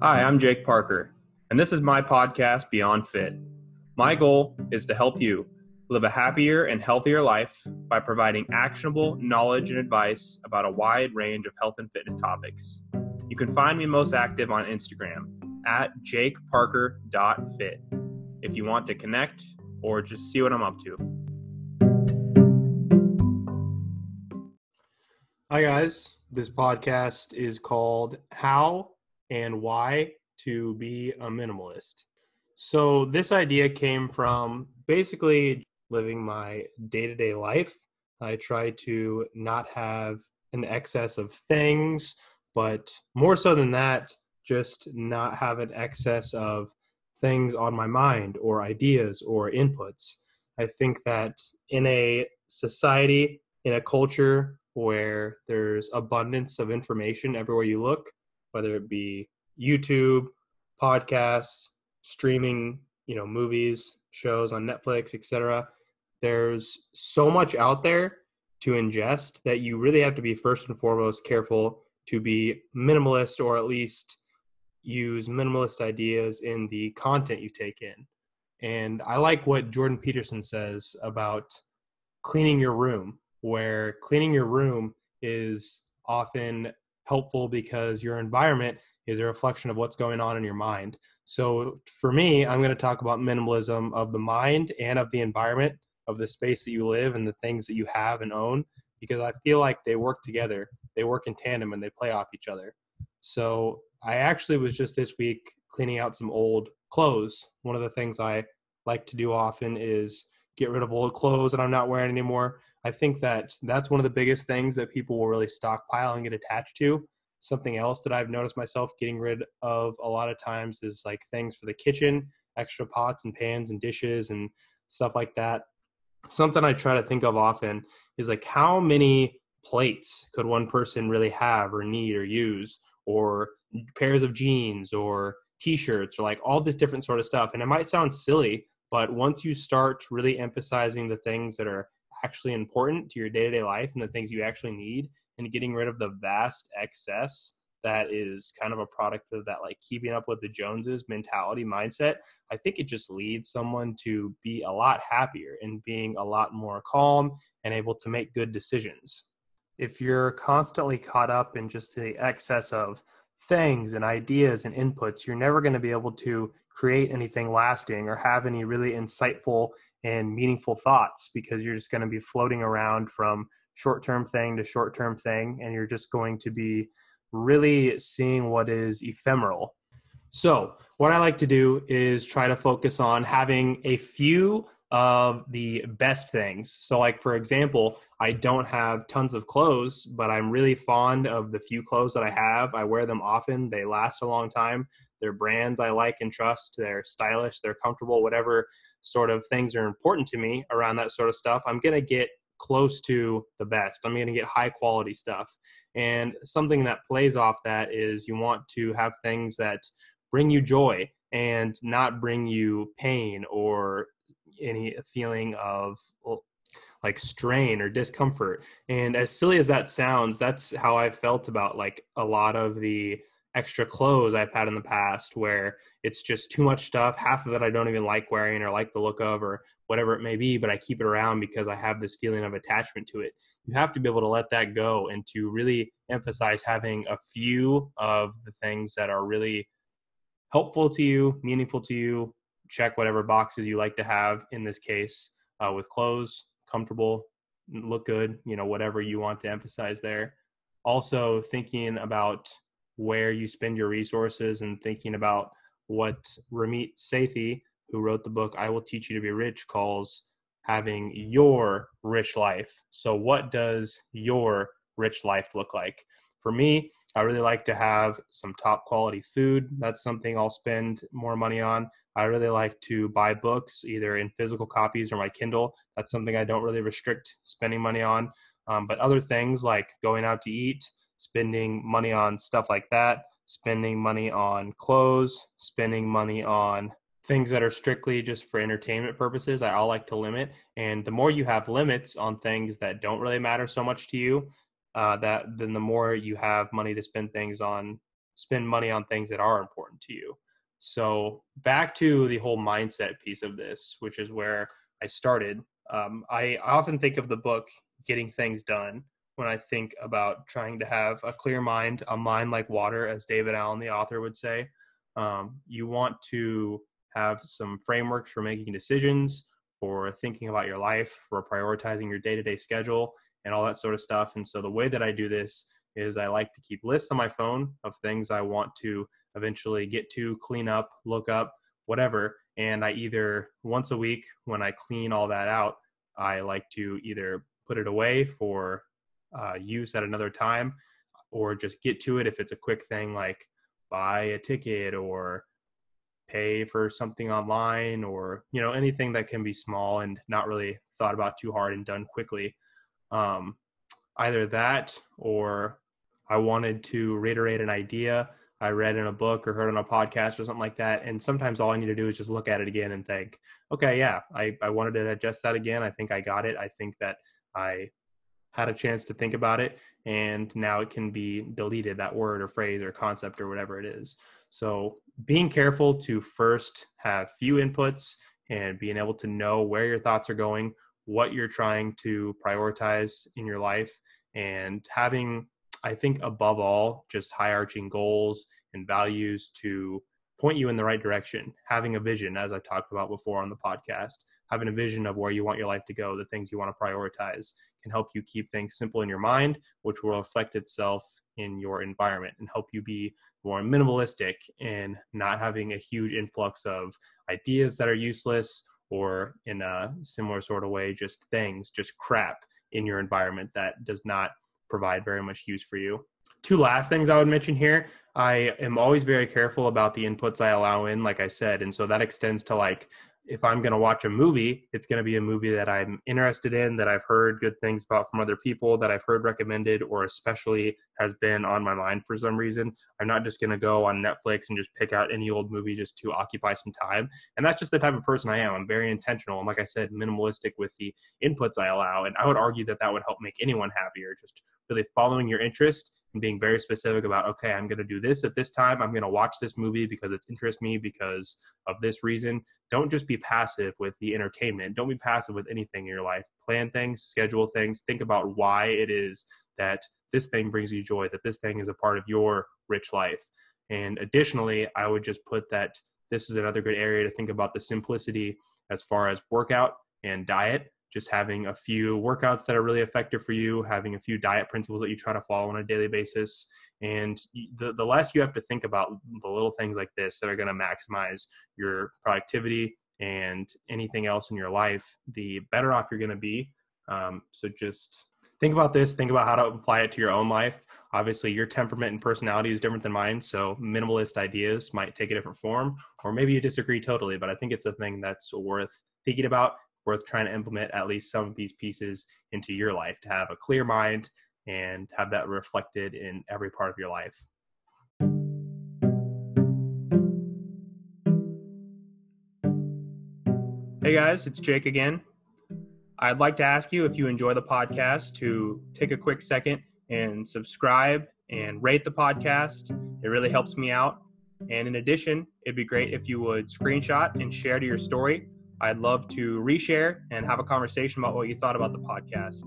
Hi, I'm Jake Parker, and this is my podcast, Beyond Fit. My goal is to help you live a happier and healthier life by providing actionable knowledge and advice about a wide range of health and fitness topics. You can find me most active on Instagram at jakeparker.fit if you want to connect or just see what I'm up to. Hi, guys. This podcast is called How and Why to Be a Minimalist. So this idea came from basically living my day-to-day life. I try to not have an excess of things, but more so than that, just not have an excess of things on my mind or ideas or inputs. I think that in a society, in a culture where there's abundance of information everywhere you look, whether it be YouTube, podcasts, streaming, movies, shows on Netflix, etc. There's so much out there to ingest that you really have to be first and foremost careful to be minimalist, or at least use minimalist ideas in the content you take in. And I like what Jordan Peterson says about cleaning your room, where cleaning your room is often helpful because your environment is a reflection of what's going on in your mind. So for me, I'm going to talk about minimalism of the mind and of the environment, of the space that you live and the things that you have and own, because I feel like they work together. They work in tandem and they play off each other. So I actually was just this week cleaning out some old clothes. One of the things I like to do often is get rid of old clothes that I'm not wearing anymore. I think that that's one of the biggest things that people will really stockpile and get attached to. Something else that I've noticed myself getting rid of a lot of times is like things for the kitchen, extra pots and pans and dishes and stuff like that. Something I try to think of often is like, how many plates could one person really have or need or use, or pairs of jeans or t-shirts, or like all this different sort of stuff. And it might sound silly, but once you start really emphasizing the things that are actually important to your day-to-day life and the things you actually need, and getting rid of the vast excess that is kind of a product of that, like keeping up with the Joneses mentality mindset, I think it just leads someone to be a lot happier and being a lot more calm and able to make good decisions. If you're constantly caught up in just the excess of things and ideas and inputs, you're never going to be able to create anything lasting or have any really insightful and meaningful thoughts, because you're just going to be floating around from short-term thing to short-term thing, and you're just going to be really seeing what is ephemeral. So what I like to do is try to focus on having a few of the best things. So like, for example, I don't have tons of clothes, but I'm really fond of the few clothes that I have. I wear them often. They last a long time. They're brands I like and trust. They're stylish. They're comfortable. Whatever sort of things are important to me around that sort of stuff, I'm going to get close to the best. I'm going to get high quality stuff. And something that plays off that is you want to have things that bring you joy and not bring you pain or any feeling of like strain or discomfort. And as silly as that sounds, that's how I felt about like a lot of the extra clothes I've had in the past, where it's just too much stuff. Half of it I don't even like wearing or like the look of or whatever it may be, but I keep it around because I have this feeling of attachment to it. You have to be able to let that go and to really emphasize having a few of the things that are really helpful to you, meaningful to you. Check whatever boxes you like to have, in this case, with clothes, comfortable, look good, whatever you want to emphasize there. Also thinking about where you spend your resources and thinking about what Ramit Sethi, who wrote the book, I Will Teach You to Be Rich, calls having your rich life. So what does your rich life look like? For me, I really like to have some top quality food. That's something I'll spend more money on. I really like to buy books, either in physical copies or my Kindle. That's something I don't really restrict spending money on. But other things like going out to eat, spending money on stuff like that, spending money on clothes, spending money on things that are strictly just for entertainment purposes, I all like to limit. And the more you have limits on things that don't really matter so much to you, then the more you have money to spend things on spend money on things that are important to you. So back to the whole mindset piece of this, which is where I started. I often think of the book Getting Things Done when I think about trying to have a clear mind, a mind like water, as David Allen, the author, would say. You want to have some frameworks for making decisions, for thinking about your life, for prioritizing your day-to-day schedule and all that sort of stuff. And so the way that I do this is I like to keep lists on my phone of things I want to eventually get to, clean up, look up, whatever. And I either once a week, when I clean all that out, I like to either put it away for use at another time, or just get to it if it's a quick thing like buy a ticket or pay for something online, or, you know, anything that can be small and not really thought about too hard and done quickly. Either that, or I wanted to reiterate an idea I read in a book or heard on a podcast or something like that. And sometimes all I need to do is just look at it again and think, okay, yeah, I wanted to digest that again. I think I got it. I think that I had a chance to think about it, and now it can be deleted, that word or phrase or concept or whatever it is. So being careful to first have few inputs and being able to know where your thoughts are going, what you're trying to prioritize in your life, and having, I think, above all, just high arching goals and values to point you in the right direction. Having a vision, as I've talked about before on the podcast, having a vision of where you want your life to go, the things you want to prioritize, can help you keep things simple in your mind, which will reflect itself in your environment and help you be more minimalistic and not having a huge influx of ideas that are useless, or in a similar sort of way, just things, just crap in your environment that does not provide very much use for you. Two last things I would mention here. I am always very careful about the inputs I allow in, like I said. And so that extends to, like, if I'm going to watch a movie, it's going to be a movie that I'm interested in, that I've heard good things about from other people, that I've heard recommended, or especially has been on my mind for some reason. I'm not just going to go on Netflix and just pick out any old movie just to occupy some time. And that's just the type of person I am. I'm very intentional. And like I said, minimalistic with the inputs I allow. And I would argue that that would help make anyone happier, just really following your interest and being very specific about, okay, I'm going to do this at this time. I'm going to watch this movie because it interests me because of this reason. Don't just be passive with the entertainment. Don't be passive with anything in your life. Plan things, schedule things, think about why it is that this thing brings you joy, that this thing is a part of your rich life. And additionally, I would just put that this is another good area to think about the simplicity as far as workout and diet. Just having a few workouts that are really effective for you, having a few diet principles that you try to follow on a daily basis. And the less you have to think about the little things like this that are going to maximize your productivity and anything else in your life, the better off you're going to be. So just think about this, think about how to apply it to your own life. Obviously, your temperament and personality is different than mine, so minimalist ideas might take a different form, or maybe you disagree totally, but I think it's a thing that's worth thinking about, worth trying to implement at least some of these pieces into your life to have a clear mind and have that reflected in every part of your life. Hey guys, it's Jake again. I'd like to ask you, if you enjoy the podcast, to take a quick second and subscribe and rate the podcast. It really helps me out. And in addition, it'd be great if you would screenshot and share to your story. I'd love to reshare and have a conversation about what you thought about the podcast.